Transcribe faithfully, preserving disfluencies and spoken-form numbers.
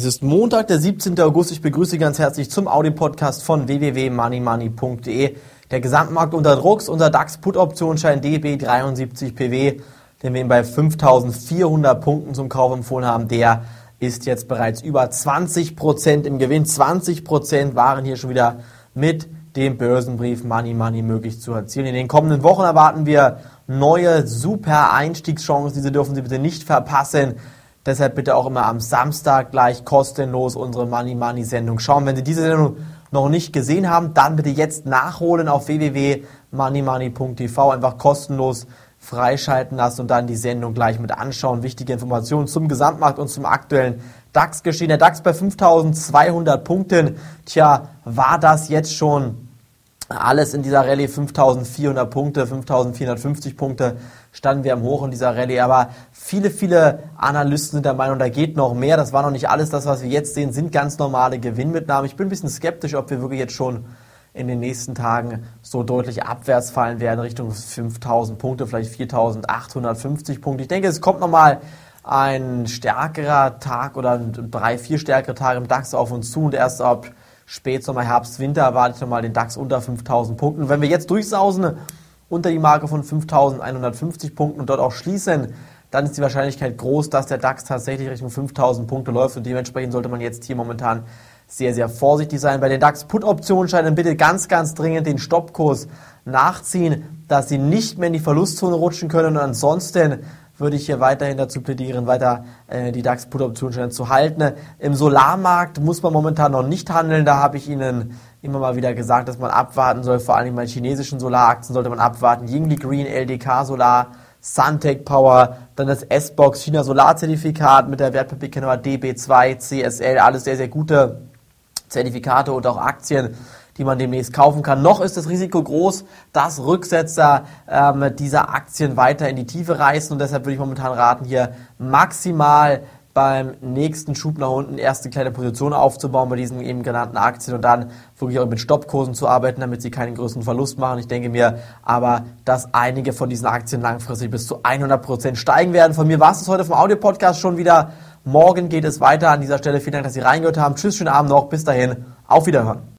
Es ist Montag, der siebzehnten August. Ich begrüße Sie ganz herzlich zum Audi-Podcast von w w w punkt moneymoney punkt de. Der Gesamtmarkt unter Druck, unser D A X-Put-Optionsschein D B sieben drei P W, den wir ihm bei fünftausendvierhundert Punkten zum Kauf empfohlen haben, der ist jetzt bereits über zwanzig Prozent im Gewinn. zwanzig Prozent waren hier schon wieder mit dem Börsenbrief Money Money möglich zu erzielen. In den kommenden Wochen erwarten wir neue super Einstiegschancen. Diese dürfen Sie bitte nicht verpassen. Deshalb bitte auch immer am Samstag gleich kostenlos unsere Money Money Sendung schauen. Wenn Sie diese Sendung noch nicht gesehen haben, dann bitte jetzt nachholen auf w w w punkt moneymoney punkt t v. Einfach kostenlos freischalten lassen und dann die Sendung gleich mit anschauen. Wichtige Informationen zum Gesamtmarkt und zum aktuellen D A X geschehen. Der D A X bei fünftausendzweihundert Punkten. Tja, war das jetzt schon alles in dieser Rallye? fünftausendvierhundert Punkte, fünftausendvierhundertfünfzig Punkte standen wir am Hoch in dieser Rallye. Aber viele, viele Analysten sind der Meinung, da geht noch mehr. Das war noch nicht alles. Das, was wir jetzt sehen, sind ganz normale Gewinnmitnahmen. Ich bin ein bisschen skeptisch, ob wir wirklich jetzt schon in den nächsten Tagen so deutlich abwärts fallen werden, Richtung fünftausend Punkte, vielleicht viertausendachthundertfünfzig Punkte. Ich denke, es kommt nochmal ein stärkerer Tag oder drei, vier stärkere Tage im D A X auf uns zu und erst ab Spätsommer, Herbst, Winter erwarte ich nochmal den D A X unter fünftausend Punkten. Und wenn wir jetzt durchsausen unter die Marke von fünftausendeinhundertfünfzig Punkten und dort auch schließen, dann ist die Wahrscheinlichkeit groß, dass der D A X tatsächlich Richtung fünftausend Punkte läuft und dementsprechend sollte man jetzt hier momentan sehr, sehr vorsichtig sein. Bei den D A X-Put-Optionsscheinen bitte ganz, ganz dringend den Stoppkurs nachziehen, dass Sie nicht mehr in die Verlustzone rutschen können. Und ansonsten würde ich hier weiterhin dazu plädieren, weiter äh, die D A X-Put-Optionsscheine zu halten. Im Solarmarkt muss man momentan noch nicht handeln. Da habe ich Ihnen immer mal wieder gesagt, dass man abwarten soll. Vor allem bei chinesischen Solaraktien sollte man abwarten. Yingli Green, L D K-Solar, Suntech Power, dann das S-Box-China-Solar-Zertifikat mit der Wertpapierkennung D B zwei C S L. Alles sehr, sehr gute Zertifikate und auch Aktien, die man demnächst kaufen kann. Noch ist das Risiko groß, dass Rücksetzer ähm, dieser Aktien weiter in die Tiefe reißen. Und deshalb würde ich momentan raten, hier maximal beim nächsten Schub nach unten erste kleine Position aufzubauen bei diesen eben genannten Aktien und dann wirklich auch mit Stoppkursen zu arbeiten, damit sie keinen größeren Verlust machen. Ich denke mir aber, dass einige von diesen Aktien langfristig bis zu hundert Prozent steigen werden. Von mir war es das heute vom Audio-Podcast schon wieder. Morgen geht es weiter an dieser Stelle. Vielen Dank, dass Sie reingehört haben. Tschüss, schönen Abend noch. Bis dahin, auf Wiederhören.